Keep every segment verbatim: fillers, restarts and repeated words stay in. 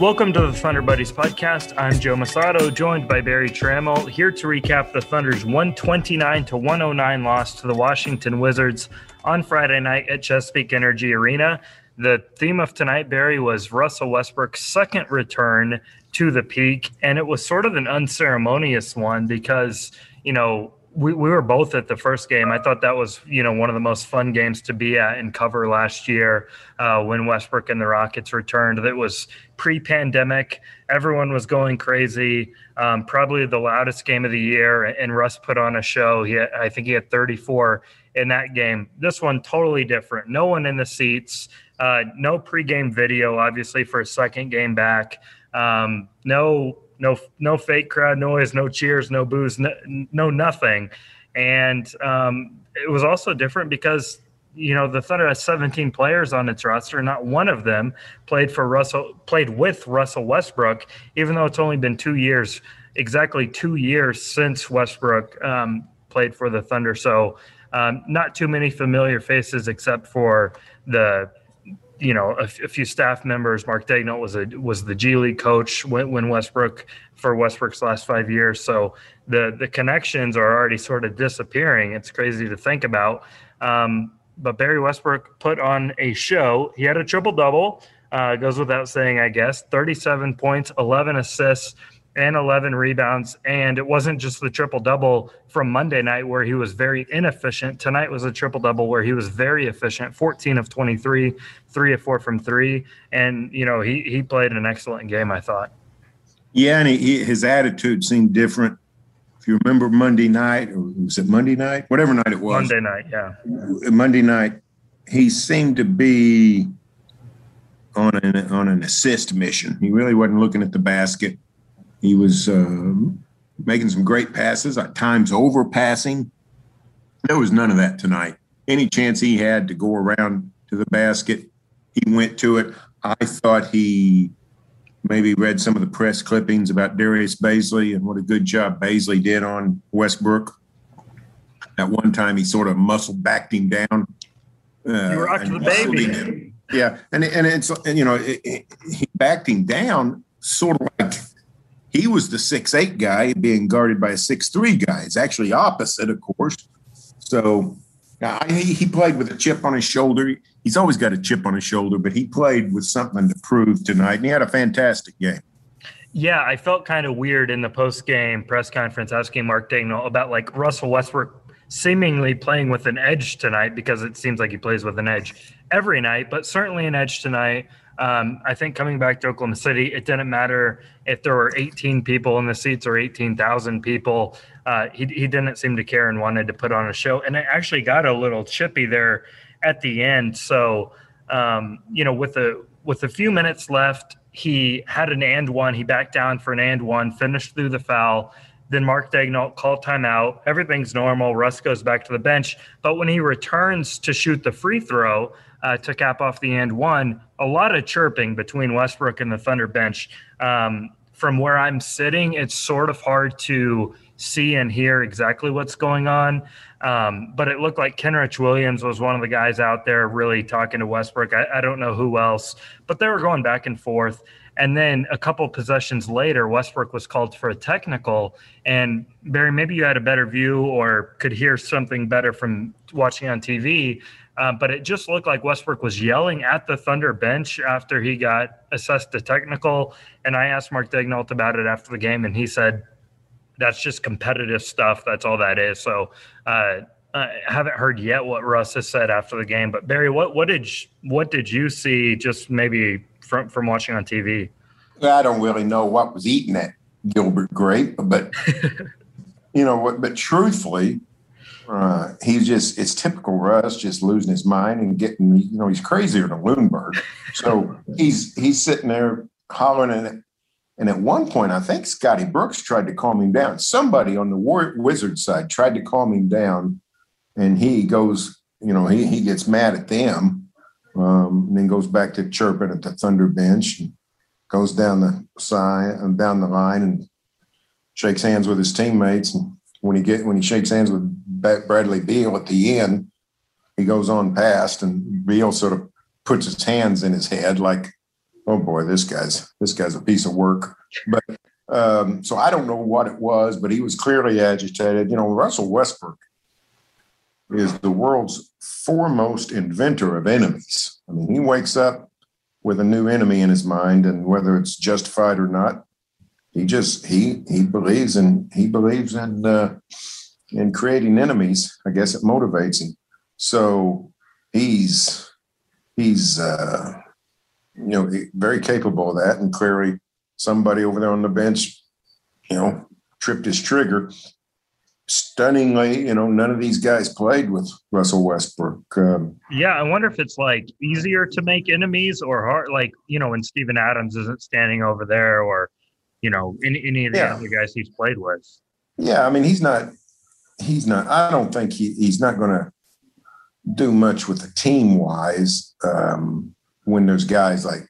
welcome to the Thunder Buddies Podcast. I'm Joe Massado, joined by Barry Trammell, here to recap the Thunder's one twenty-nine to one oh nine loss to the Washington Wizards on Friday night at Chesapeake Energy Arena. The theme of tonight, Barry, was Russell Westbrook's second return to the peak, and it was sort of an unceremonious one because, you know, We we were both at the first game. I thought that was, you know, one of the most fun games to be at and cover last year uh, when Westbrook and the Rockets returned. That was pre-pandemic. Everyone was going crazy. Um, probably the loudest game of the year. And Russ put on a show. He had, I think he had thirty-four in that game. This one, totally different. No one in the seats. Uh, no pregame video, obviously, for a second game back. Um, no No, no fake crowd noise, no cheers, no boos, no, no nothing. And um, it was also different because, you know, the Thunder has seventeen players on its roster. Not one of them played for Russell, played with Russell Westbrook, even though it's only been two years, exactly two years since Westbrook um, played for the Thunder. So um, not too many familiar faces except for the you know, a, a few staff members. Mark Daigneault was a, was the G League coach when, when Westbrook for Westbrook's last five years. So the, the connections are already sort of disappearing. It's crazy to think about. Um, but Barry, Westbrook put on a show. He had a triple double, uh, goes without saying, I guess, thirty-seven points, eleven assists and eleven rebounds. And it wasn't just the triple double from Monday night where he was very inefficient. Tonight was a triple double where he was very efficient, fourteen of twenty-three, three of four from three. And, you know, he, he played an excellent game, I thought. Yeah. And he, his attitude seemed different. If you remember Monday night, or was it Monday night, whatever night it was, Monday night. Yeah. Monday night, he seemed to be on an, on an assist mission. He really wasn't looking at the basket. He was uh, making some great passes, at times overpassing. There was none of that tonight. Any chance he had to go around to the basket, he went to it. I thought he maybe read some of the press clippings about Darius Bazley and what a good job Bazley did on Westbrook. At one time, he sort of muscled, backed him down. Uh, he rocked the baby. Him. Yeah, and, and it's, you know, it, it, he backed him down sort of like – he was the six eight guy being guarded by a six three guy. It's actually opposite, of course. So uh, he, he played with a chip on his shoulder. He's always got a chip on his shoulder, but he played with something to prove tonight, and he had a fantastic game. Yeah, I felt kind of weird in the post-game press conference asking Mark Daigneault about, like, Russell Westbrook seemingly playing with an edge tonight, because it seems like he plays with an edge every night, but certainly an edge tonight. Um, I think coming back to Oklahoma City, it didn't matter if there were eighteen people in the seats or eighteen thousand people. Uh, he, he didn't seem to care and wanted to put on a show. And it actually got a little chippy there at the end. So, um, you know, with a, with a few minutes left, he had an and one. He backed down for an and one, finished through the foul. Then Mark Daigneault called timeout. Everything's normal. Russ goes back to the bench. But when he returns to shoot the free throw, Uh, to cap off the end one, a lot of chirping between Westbrook and the Thunder bench. Um, from where I'm sitting, it's sort of hard to see and hear exactly what's going on. Um, but it looked like Kenrich Williams was one of the guys out there really talking to Westbrook. I, I don't know who else, but they were going back and forth. And then a couple possessions later, Westbrook was called for a technical. And Barry, maybe you had a better view or could hear something better from watching on T V. Uh, but it just looked like Westbrook was yelling at the Thunder bench after he got assessed a technical. And I asked Mark Daigneault about it after the game, and he said, that's just competitive stuff. That's all that is. So uh, I haven't heard yet what Russ has said after the game. But, Barry, what, what did what did you see just maybe from, from watching on T V? I don't really know what was eating that Gilbert grape. But, you know, but truthfully – Uh, he's just, it's typical Russ, just losing his mind and getting, you know, he's crazier than Loonberg. So he's, he's sitting there hollering at it. And at one point, I think Scotty Brooks tried to calm him down. Somebody on the War- Wizards side tried to calm him down, and he goes, you know, he, he gets mad at them um, and then goes back to chirping at the Thunder bench and goes down the side and down the line and shakes hands with his teammates. And when he get, when he shakes hands with Bradley Beal at the end, he goes on past, and Beal sort of puts his hands in his head like, oh boy, this guy's this guy's a piece of work. But um, so I don't know what it was, but he was clearly agitated. You know, Russell Westbrook is the world's foremost inventor of enemies. I mean, he wakes up with a new enemy in his mind, and whether it's justified or not, he just he he believes in he believes in uh, in creating enemies. I guess it motivates him. So he's he's uh, you know, very capable of that, and clearly somebody over there on the bench, you know, tripped his trigger. Stunningly, you know, none of these guys played with Russell Westbrook. Um, yeah, I wonder if it's like easier to make enemies or hard, like, you know, when Steven Adams isn't standing over there, or, you know, any, any of the yeah. other guys he's played with. Yeah, I mean, he's not, he's not, I don't think he, he's not going to do much with the team wise um, when there's guys like,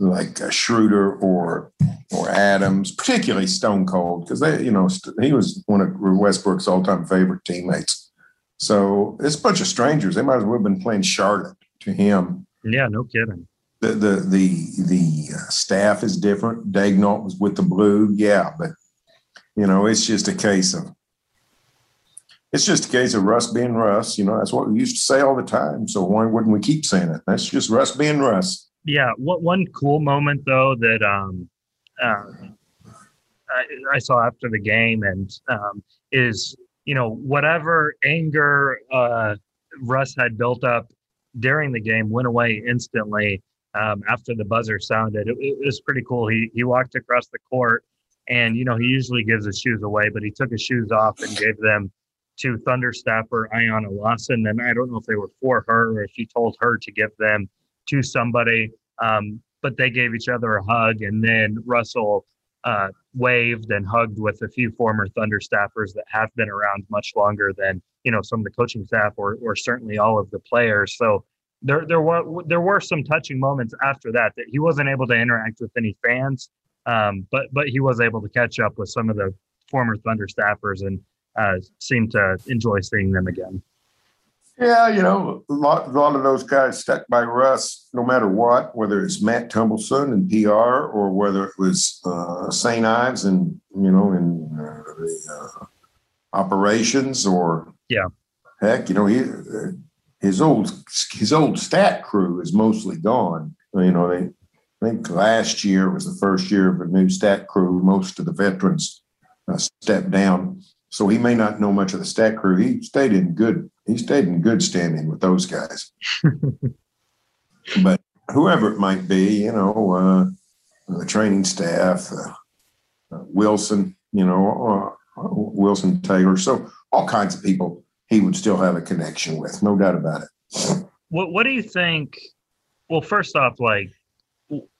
like a Schroeder or or Adams, particularly Stone Cold, because they, you know, he was one of Westbrook's all-time favorite teammates. So it's a bunch of strangers. They might as well have been playing Charlotte to him. Yeah, no kidding. The the the, the staff is different. Daigneault was with the Blue, yeah, but you know, it's just a case of it's just a case of Russ being Russ. You know, that's what we used to say all the time. So why wouldn't we keep saying it? That's just Russ being Russ. Yeah, what one cool moment though that um, uh, I, I saw after the game, and um, is, you know, whatever anger uh, Russ had built up during the game went away instantly um, after the buzzer sounded. It, it was pretty cool. He he walked across the court, and you know, he usually gives his shoes away, but he took his shoes off and gave them to Thunder staffer Ayanna Lawson, and I don't know if they were for her or if he told her to give them to somebody, um, but they gave each other a hug, and then Russell uh, waved and hugged with a few former Thunder staffers that have been around much longer than, you know, some of the coaching staff, or or certainly all of the players. So there there were there were some touching moments after that that he wasn't able to interact with any fans, um, but but he was able to catch up with some of the former Thunder staffers and uh, seemed to enjoy seeing them again. Yeah, you know, a lot, a lot of those guys stuck by Russ no matter what, whether it's Matt Tumbleson in P R or whether it was uh, Saint Ives and, you know, in uh, the uh, operations, or yeah, heck, you know, he, his old his old stat crew is mostly gone. You know, they, I think last year was the first year of a new stat crew. Most of the veterans uh, stepped down. So he may not know much of the stat crew. He stayed in good. He stayed in good standing with those guys. But whoever it might be, you know, uh, the training staff, uh, uh, Wilson, you know, uh, uh, Wilson Taylor. So all kinds of people he would still have a connection with, no doubt about it. What What do you think? Well, first off, like,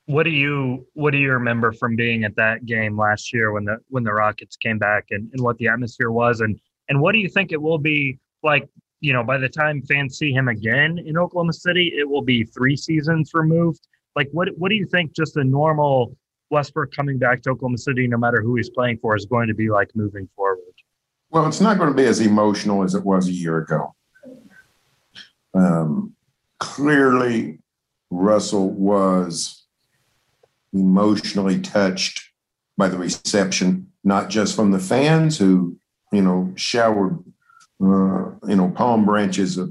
What do you what do you remember from being at that game last year when the when the Rockets came back, and, and what the atmosphere was, and and what do you think it will be like, you know, by the time fans see him again in Oklahoma City? It will be three seasons removed. Like, what what do you think just the normal Westbrook coming back to Oklahoma City, no matter who he's playing for, is going to be like moving forward? Well, it's not going to be as emotional as it was a year ago. Um, clearly, Russell was emotionally touched by the reception, not just from the fans who, you know, showered, uh, you know, palm branches of,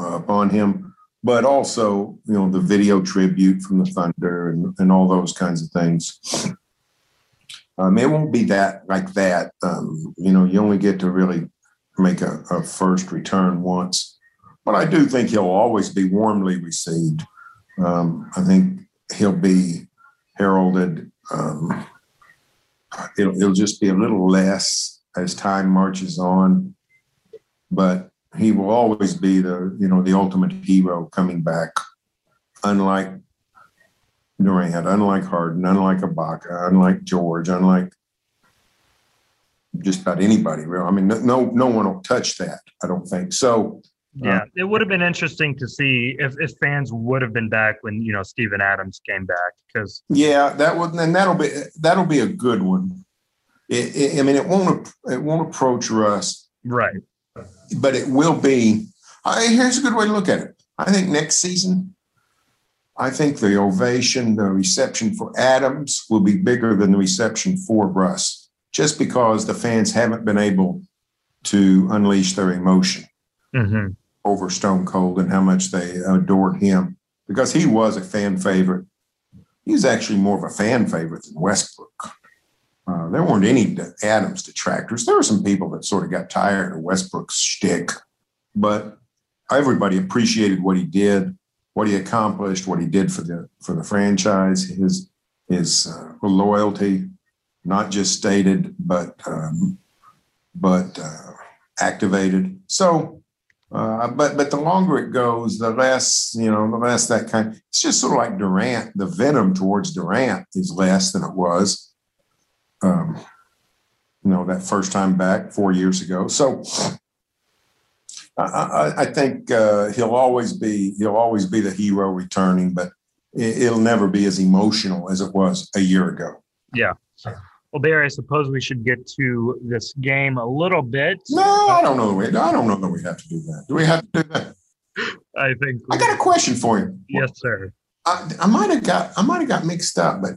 uh, upon him, but also, you know, the video tribute from the Thunder and, and all those kinds of things. Um, it won't be that like that. Um, you know, you only get to really make a, a first return once, but I do think he'll always be warmly received. Um, I think he'll be heralded. Um, it'll, it'll just be a little less as time marches on, but he will always be the, you know, the ultimate hero coming back. Unlike Durant, unlike Harden, unlike Ibaka, unlike George, unlike just about anybody. Real, I mean, no, no, no one will touch that, I don't think. So. Yeah, um, it would have been interesting to see if, if fans would have been back when, you know, Steven Adams came back, because yeah, that would, and that'll be that'll be a good one. It, it, I mean, it won't it won't approach Russ, right? But it will be. I, here's a good way to look at it. I think next season I think the ovation, the reception for Adams will be bigger than the reception for Russ, just because the fans haven't been able to unleash their emotion mm-hmm. over Stone Cold and how much they adored him, because he was a fan favorite. He was actually more of a fan favorite than Westbrook. Uh, there weren't any Adams detractors. There were some people that sort of got tired of Westbrook's shtick, but everybody appreciated what he did, what he accomplished, what he did for the for the franchise, his his uh, loyalty, not just stated but um, but uh, activated. So, uh, but but the longer it goes, the less you know, the less that kind. It's just sort of like Durant. The venom towards Durant is less than it was. Um, you know, that first time back four years ago. So I, I, I think uh, he'll always be he'll always be the hero returning, but it, it'll never be as emotional as it was a year ago. Yeah. Well, Barry, I suppose we should get to this game a little bit. No, I don't know. That we, I don't know that we have to do that. Do we have to do that? I think I got a question for you. Yes, sir. I, I might have got I might have got mixed up, but.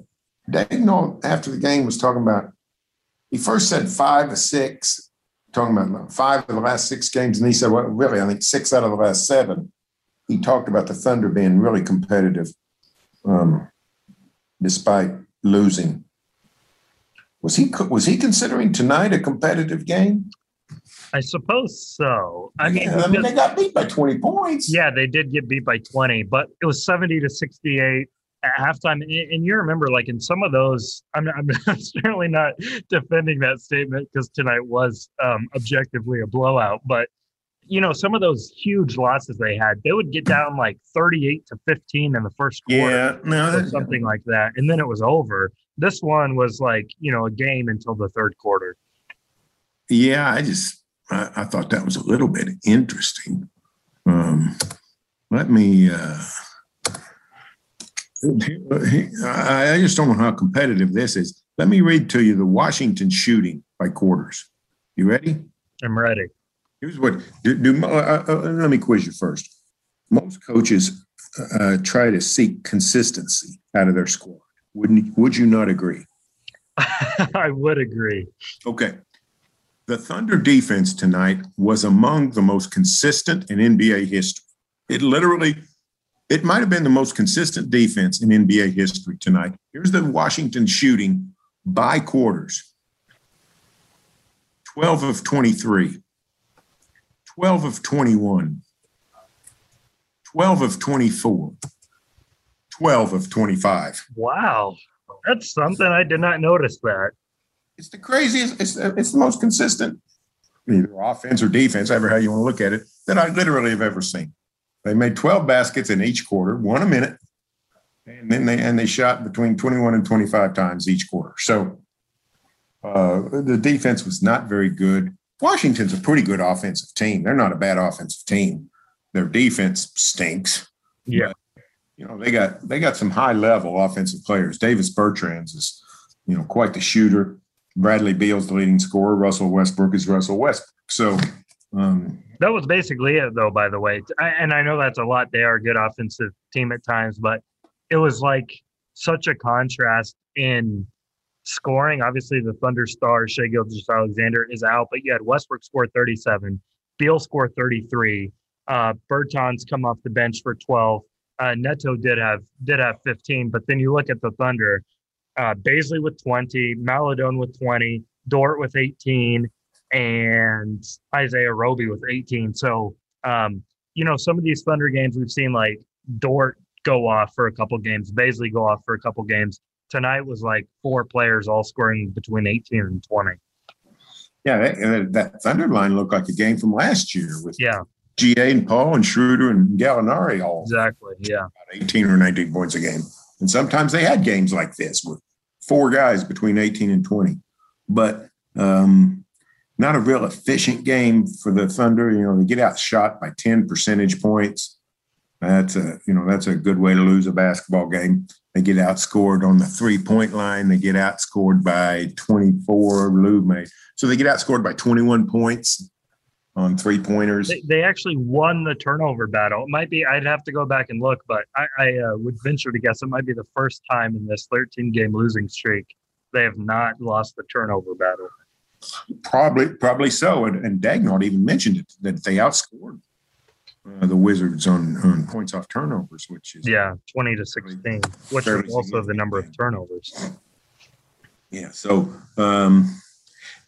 Daigneault, after the game, was talking about – he first said five or six, talking about five of the last six games, and he said, well, really, I think six out of the last seven. He talked about the Thunder being really competitive um, despite losing. Was he was he considering tonight a competitive game? I suppose so. I mean, yeah, I mean they got beat by twenty points. Yeah, they did get beat by twenty, but it was seventy to sixty-eight. At halftime, and you remember, like in some of those, I'm, not, I'm certainly not defending that statement because tonight was um, objectively a blowout. But you know, some of those huge losses they had, they would get down like thirty-eight to fifteen in the first quarter, yeah, no, or something like that, and then it was over. This one was like you know a game until the third quarter. Yeah, I just I, I thought that was a little bit interesting. Um, let me. Uh... I just don't know how competitive this is. Let me read to you the Washington shooting by quarters. You ready? I'm ready. Here's what do, do uh, uh, let me quiz you first. Most coaches uh, try to seek consistency out of their squad. Wouldn't would you not agree? I would agree. Okay. The Thunder defense tonight was among the most consistent in N B A history. It literally It might have been the most consistent defense in N B A history tonight. Here's the Washington shooting by quarters. twelve of twenty-three. twelve of twenty-one. twelve of twenty-four. twelve of twenty-five. Wow. That's something. I did not notice that. It's the craziest. It's, it's the most consistent, either offense or defense, however how you want to look at it, that I literally have ever seen. They made twelve baskets in each quarter, one a minute, and then they and they shot between twenty-one and twenty-five times each quarter. So uh, the defense was not very good. Washington's a pretty good offensive team. They're not a bad offensive team. Their defense stinks. Yeah, but, you know they got they got some high level offensive players. Davis Bertans is you know quite the shooter. Bradley Beal's the leading scorer. Russell Westbrook is Russell Westbrook. So. Um, That was basically it, though, by the way. I, and I know that's a lot. They are a good offensive team at times, but it was like such a contrast in scoring. Obviously, the Thunder star, Shai Gilgeous-Alexander, is out, but you had Westbrook score thirty-seven, Beal score thirty-three, uh, Bertans come off the bench for twelve, uh, Neto did have did have fifteen, but then you look at the Thunder, uh, Bazley with twenty, Maledon with twenty, Dort with eighteen, and Isaiah Roby with eighteen. So, um, you know, some of these Thunder games we've seen like Dort go off for a couple games, Bazley go off for a couple games. Tonight was like four players all scoring between eighteen and twenty. Yeah, that, that Thunder line looked like a game from last year with yeah. G A and Paul and Schroeder and Gallinari all. Exactly, yeah. About eighteen or nineteen points a game. And sometimes they had games like this with four guys between eighteen and twenty. But um, – not a real efficient game for the Thunder. You know, they get outshot by ten percentage points. That's a, you know, that's a good way to lose a basketball game. They get outscored on the three-point line. They get outscored by twenty-four. Lou made so they get outscored by twenty-one points. on three-pointers. They, they actually won the turnover battle. It might be, I'd have to go back and look, but I, I uh, would venture to guess it might be the first time in this thirteen-game losing streak they have not lost the turnover battle. Probably probably so, and, and Daigneault even mentioned it, that they outscored uh, the Wizards on, on points off turnovers, which is... Yeah, twenty to sixteen, which is also the number of turnovers. Yeah, so um,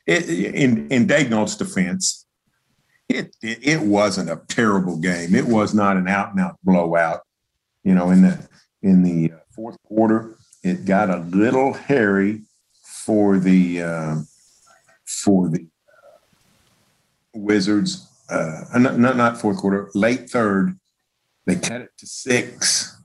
it, in, in Daigneault's defense, it, it it wasn't a terrible game. It was not an out-and-out blowout. You know, in the in the fourth quarter, it got a little hairy for the... Uh, for the uh, Wizards, uh, not, not not fourth quarter, late third, they cut it to six.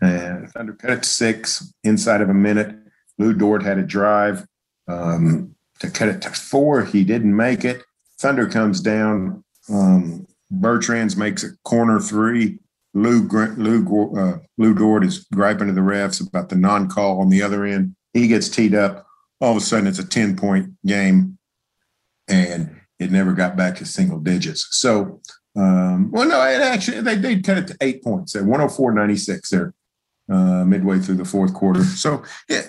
And Thunder cut it to six inside of a minute. Lu Dort had a drive um, to cut it to four. He didn't make it. Thunder comes down. Um, Bertans makes a corner three. Lou, Lou, uh, Lu Dort is griping to the refs about the non-call on the other end. He gets teed up. All of a sudden, it's a ten-point game. And it never got back to single digits. So, um, well, no, it actually, they they cut it to eight points at one oh four ninety-six there uh, midway through the fourth quarter. So, yeah,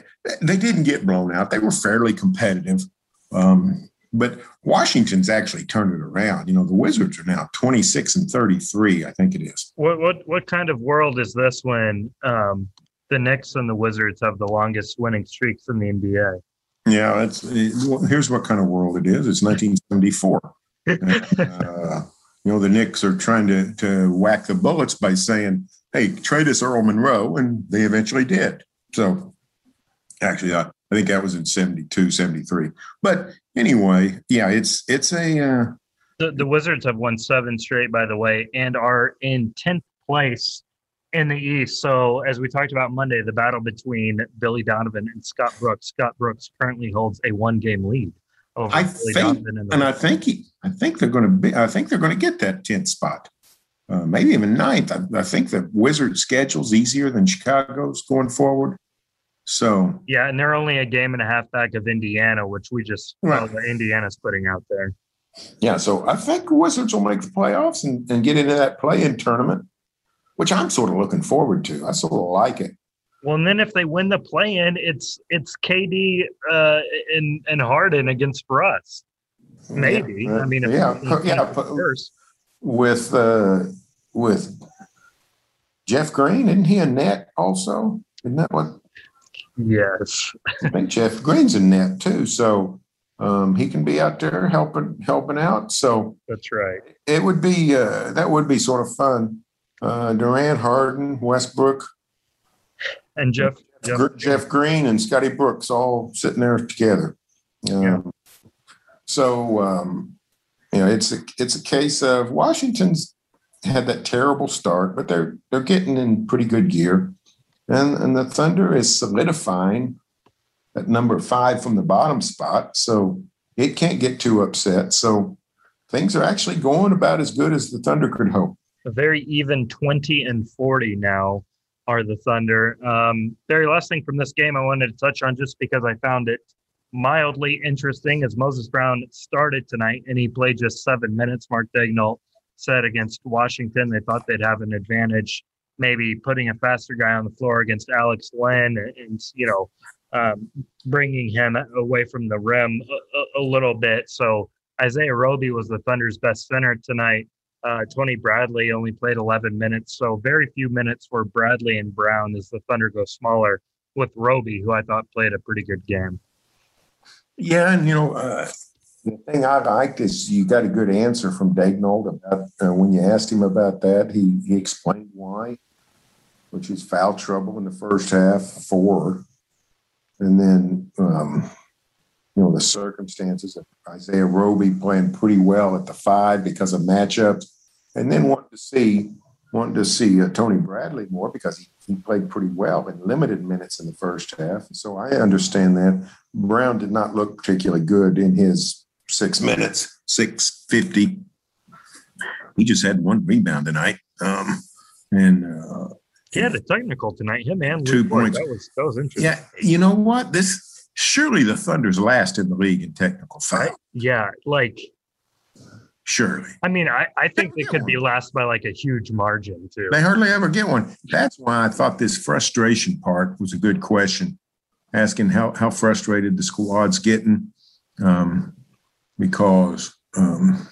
they didn't get blown out. They were fairly competitive. Um, but Washington's actually turned it around. You know, the Wizards are now twenty-six and thirty-three, I think it is. What what, what kind of world is this when um, the Knicks and the Wizards have the longest winning streaks in the N B A? Yeah, it's it, here's what kind of world it is. It's nineteen seventy-four. uh, you know, the Knicks are trying to, to whack the bullets by saying, hey, trade us Earl Monroe, and they eventually did. So, actually, I, I think that was in seventy-two, seventy-three. But anyway, yeah, it's it's a uh, – the, the Wizards have won seven straight, by the way, and are in tenth place in the East. So, as we talked about Monday, the battle between Billy Donovan and Scott Brooks. Scott Brooks currently holds a one-game lead over I Billy think, Donovan. And league. I think he, I think they're going to be. I think they're going to get that tenth spot, uh, maybe even ninth. I, I think the Wizards' schedule's easier than Chicago's going forward. So, yeah, and they're only a game and a half back of Indiana, which we just right. well, Indiana's putting out there. Yeah, so I think Wizards will make the playoffs and, and get into that play-in tournament, which I'm sort of looking forward to. I sort of like it. Well, and then if they win the play-in, it's it's K D uh, and and Harden against Russ. Maybe yeah, uh, I mean, if yeah, if yeah. First. With uh, with Jeff Green, isn't he a net also? Isn't that what? Yes, I think Jeff Green's a net too. So um, he can be out there helping helping out. So that's right. It would be uh, that would be sort of fun. Uh, Durant, Harden, Westbrook, and Jeff Jeff, Jeff, Jeff Green and Scotty Brooks all sitting there together. Um, yeah. So um, you know, it's a it's a case of Washington's had that terrible start, but they're they're getting in pretty good gear, and and the Thunder is solidifying at number five from the bottom spot, so it can't get too upset. So things are actually going about as good as the Thunder could hope. A very even twenty and forty now are the Thunder. Um, very last thing from this game I wanted to touch on just because I found it mildly interesting is Moses Brown started tonight and he played just seven minutes. Mark Daigneault said against Washington they thought they'd have an advantage, maybe putting a faster guy on the floor against Alex Len and, and you know, um, bringing him away from the rim a, a, a little bit. So Isaiah Roby was the Thunder's best center tonight. Uh, Tony Bradley only played eleven minutes, so very few minutes for Bradley and Brown as the Thunder go smaller with Roby, who I thought played a pretty good game. Yeah, and, you know, uh, the thing I liked is you got a good answer from Daigneault about uh, when you asked him about that. He, he explained why, which is foul trouble in the first half, four, and then, um, you know, the circumstances of Isaiah Roby playing pretty well at the five because of matchups, and then wanted to see wanted to see uh, Tony Bradley more because he, he played pretty well in limited minutes in the first half. So I understand that. Brown did not look particularly good in his six minutes, six fifty. He just had one rebound tonight. Um, and uh, he had a technical tonight. Him and two points. That was, that was interesting. Yeah, you know what? This. Surely the Thunder's last in the league in technical foul. Yeah, like surely. I mean, I, I think they, they could one. be last by like a huge margin, too. They hardly ever get one. That's why I thought this frustration part was a good question, asking how, how frustrated the squad's getting, um, because um,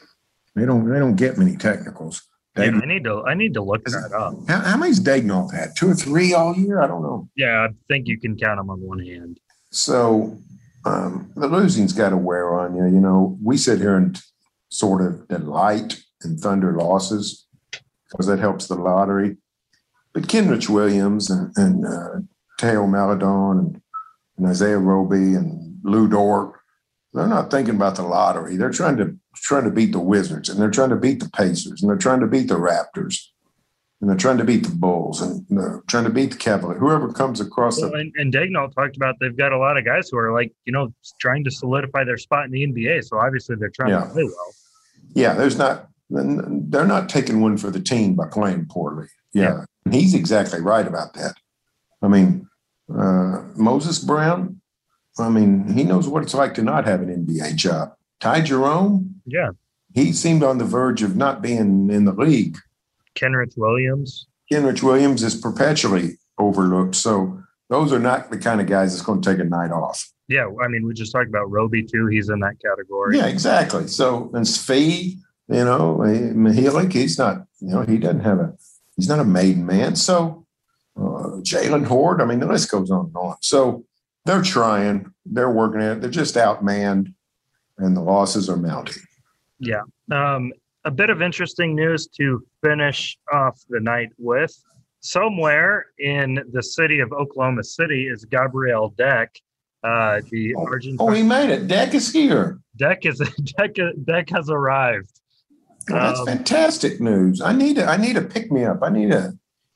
they don't they don't get many technicals. They, yeah, I need to I need to look that up. How, how many's Daigneault had? Two or three all year? I don't know. Yeah, I think you can count them on one hand. So um, the losing's got to wear on you. You know, we sit here and sort of delight in Thunder losses because that helps the lottery. But Kenrich Williams and, and uh, Théo Maledon and, and Isaiah Roby and Lu Dort, they're not thinking about the lottery. They're trying to trying to beat the Wizards, and they're trying to beat the Pacers, and they're trying to beat the Raptors, and they're trying to beat the Bulls, and they're trying to beat the Cavaliers, whoever comes across. Well, the- and, and Daigneault talked about they've got a lot of guys who are, like, you know, trying to solidify their spot in the N B A, so obviously they're trying yeah. to play well. Yeah, there's not – they're not taking one for the team by playing poorly. Yeah, yeah. He's exactly right about that. I mean, uh, Moses Brown, I mean, he knows what it's like to not have an N B A job. Ty Jerome? Yeah. He seemed on the verge of not being in the league. Kenrich Williams? Kenrich Williams is perpetually overlooked. So those are not the kind of guys that's going to take a night off. Yeah. I mean, we just talked about Roby, too. He's in that category. Yeah, exactly. So, and Sfee, you know, Mihalik, he's not, you know, he doesn't have a, he's not a made man. So uh, Jalen Hoard, I mean, the list goes on and on. So they're trying, they're working at it. They're just outmanned. And the losses are mounting. Yeah. Um, a bit of interesting news to finish off the night with. Somewhere in the city of Oklahoma City is Gabriel Deck, uh, the oh, Argentine. Oh, he made it. Deck is here. Deck is Deck. Deck has arrived. Oh, that's um, fantastic news. I need a, I need a pick me up. I need a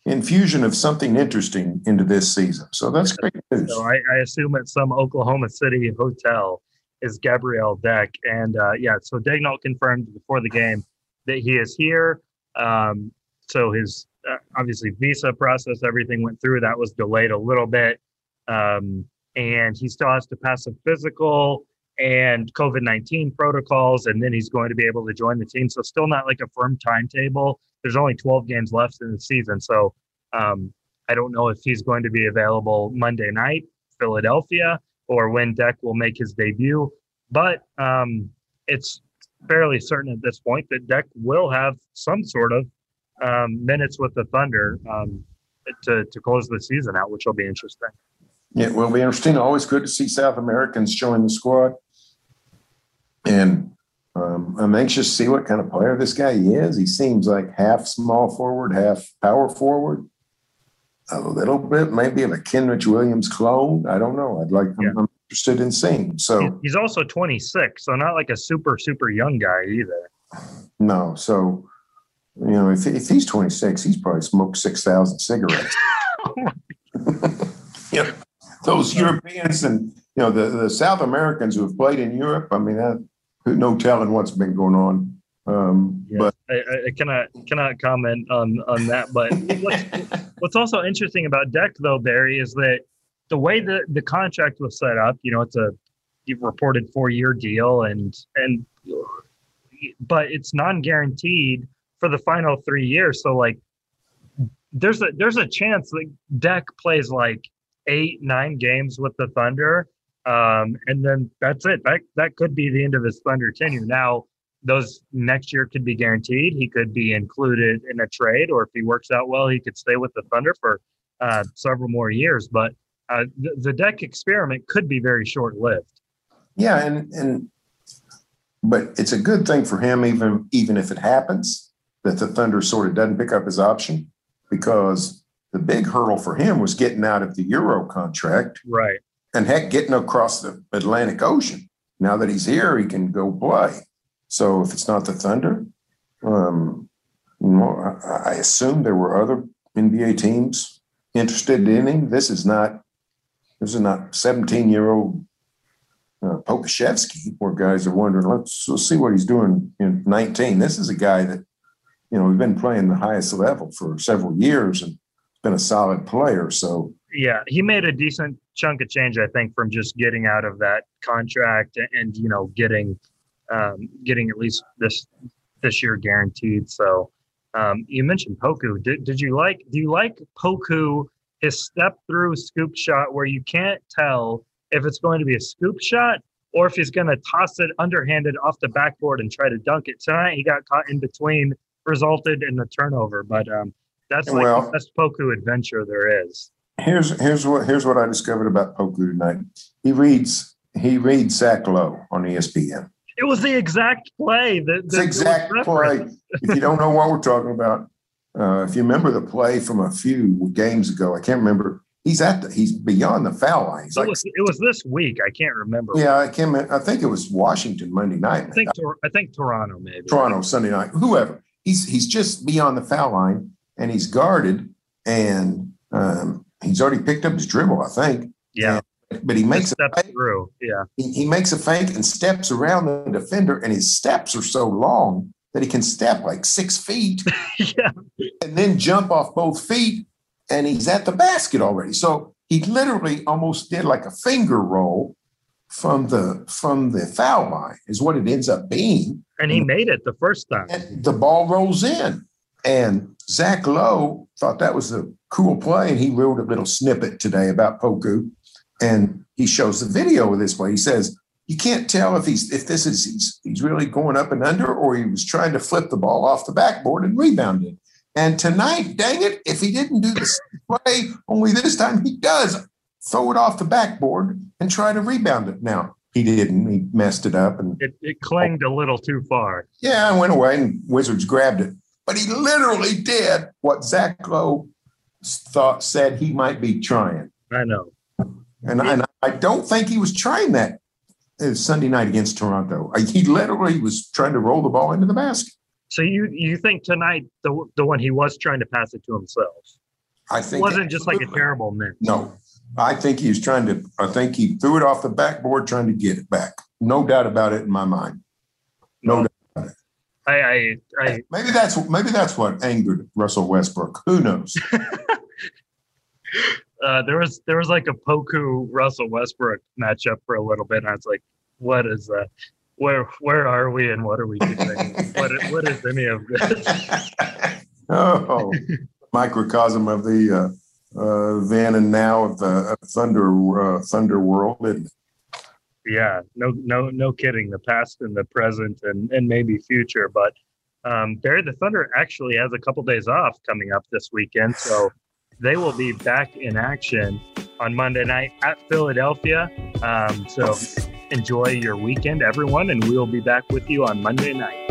infusion of something interesting into this season. So that's great news. So I, I assume at some Oklahoma City hotel is Gabriel Deck. And, uh, yeah, so Daigneault confirmed before the game that he is here. Um, so his, uh, obviously, visa process, everything went through. That was delayed a little bit. Um, and he still has to pass a physical and covid nineteen protocols, and then he's going to be able to join the team. So still not like a firm timetable. There's only twelve games left in the season. So um, I don't know if he's going to be available Monday night, Philadelphia, or when Deck will make his debut. But um, it's fairly certain at this point that Deck will have some sort of um, minutes with the Thunder um, to, to close the season out, which will be interesting. Yeah, it will be interesting. Always good to see South Americans join the squad. And um, I'm anxious to see what kind of player this guy is. He seems like half small forward, half power forward. A little bit, maybe of a Kenrich Williams clone. I don't know. I'd like. Yeah. I'm, I'm interested in seeing. So he's also twenty-six, so not like a super super young guy either. No, so you know, if if he's twenty-six, he's probably smoked six thousand cigarettes. Yeah, those Europeans and you know the, the South Americans who have played in Europe. I mean, that, no telling what's been going on. Um, yes, but I, I cannot cannot comment on on that. But what's, what's also interesting about Deck, though, Barry, is that the way the the contract was set up, you know, it's a you've reported four year deal, and and but it's non guaranteed for the final three years. So like, there's a there's a chance that Deck plays like eight nine games with the Thunder, um, and then that's it. That that could be the end of his Thunder tenure now. Those next year could be guaranteed. He could be included in a trade, or if he works out well, he could stay with the Thunder for uh, several more years. But uh, the, the Deck experiment could be very short-lived. Yeah, and and but it's a good thing for him, even even if it happens, that the Thunder sort of doesn't pick up his option, because the big hurdle for him was getting out of the Euro contract. Right. And, heck, getting across the Atlantic Ocean. Now that he's here, he can go play. So if it's not the Thunder, um, you know, I, I assume there were other N B A teams interested in him. This is not this is not seventeen-year-old uh, Pokuševski, where guys are wondering, let's, let's see what he's doing in nineteen. This is a guy that, you know, we've been playing the highest level for several years and been a solid player. So yeah, he made a decent chunk of change, I think, from just getting out of that contract and, you know, getting – Um, getting at least this this year guaranteed. So um, you mentioned Poku. Did, did you like, do you like Poku, his step through scoop shot where you can't tell if it's going to be a scoop shot or if he's going to toss it underhanded off the backboard and try to dunk it? Tonight he got caught in between, resulted in the turnover, but um, that's like well, the best Poku adventure there is. Here's here's what here's what I discovered about Poku tonight. He reads he reads Zach Lowe on E S P N. It was the exact play. The, the exact play. If you don't know what we're talking about, uh, if you remember the play from a few games ago, I can't remember. He's at the, he's beyond the foul line. It, like, was, it was this week. I can't remember. Yeah, I can't. I think it was Washington Monday night. I think I think Toronto maybe. Toronto Sunday night. Whoever. He's he's just beyond the foul line, and he's guarded, and um, he's already picked up his dribble, I think. Yeah. And, but he makes a fake. Through. Yeah. He, he makes a fake and steps around the defender, and his steps are so long that he can step like six feet, yeah, and then jump off both feet. And he's at the basket already. So he literally almost did like a finger roll from the from the foul line is what it ends up being. And he made it the first time. And the ball rolls in. And Zach Lowe thought that was a cool play. And he wrote a little snippet today about Poku. And he shows the video this way. He says, you can't tell if he's if this is he's, he's really going up and under, or he was trying to flip the ball off the backboard and rebound it. And tonight, dang it, if he didn't do this play, only this time he does throw it off the backboard and try to rebound it. Now, he didn't. He messed it up. and It, it clanged a little too far. Yeah, it went away, and Wizards grabbed it. But he literally did what Zach Lowe thought said he might be trying. I know. And, yeah. and I don't think he was trying that Sunday night against Toronto. He literally was trying to roll the ball into the basket. So you you think tonight the the one he was trying to pass it to himself? I think it wasn't just like a terrible miss. No, I think he was trying to. I think he threw it off the backboard trying to get it back. No doubt about it in my mind. No doubt about it. I, I, I maybe that's maybe that's what angered Russell Westbrook. Who knows? uh, there was there was like a Poku Russell Westbrook matchup for a little bit. And I was like, what is that? Where where are we and what are we doing? what, what is any of this? Oh, microcosm of the uh, uh, then and now of the uh, Thunder uh, Thunder world, isn't it? Yeah, no, no, no kidding. The past and the present and, and maybe future. But um, Barry, the Thunder actually has a couple days off coming up this weekend, so they will be back in action on Monday night at Philadelphia. Um, so. Enjoy your weekend, everyone, and we'll be back with you on Monday night.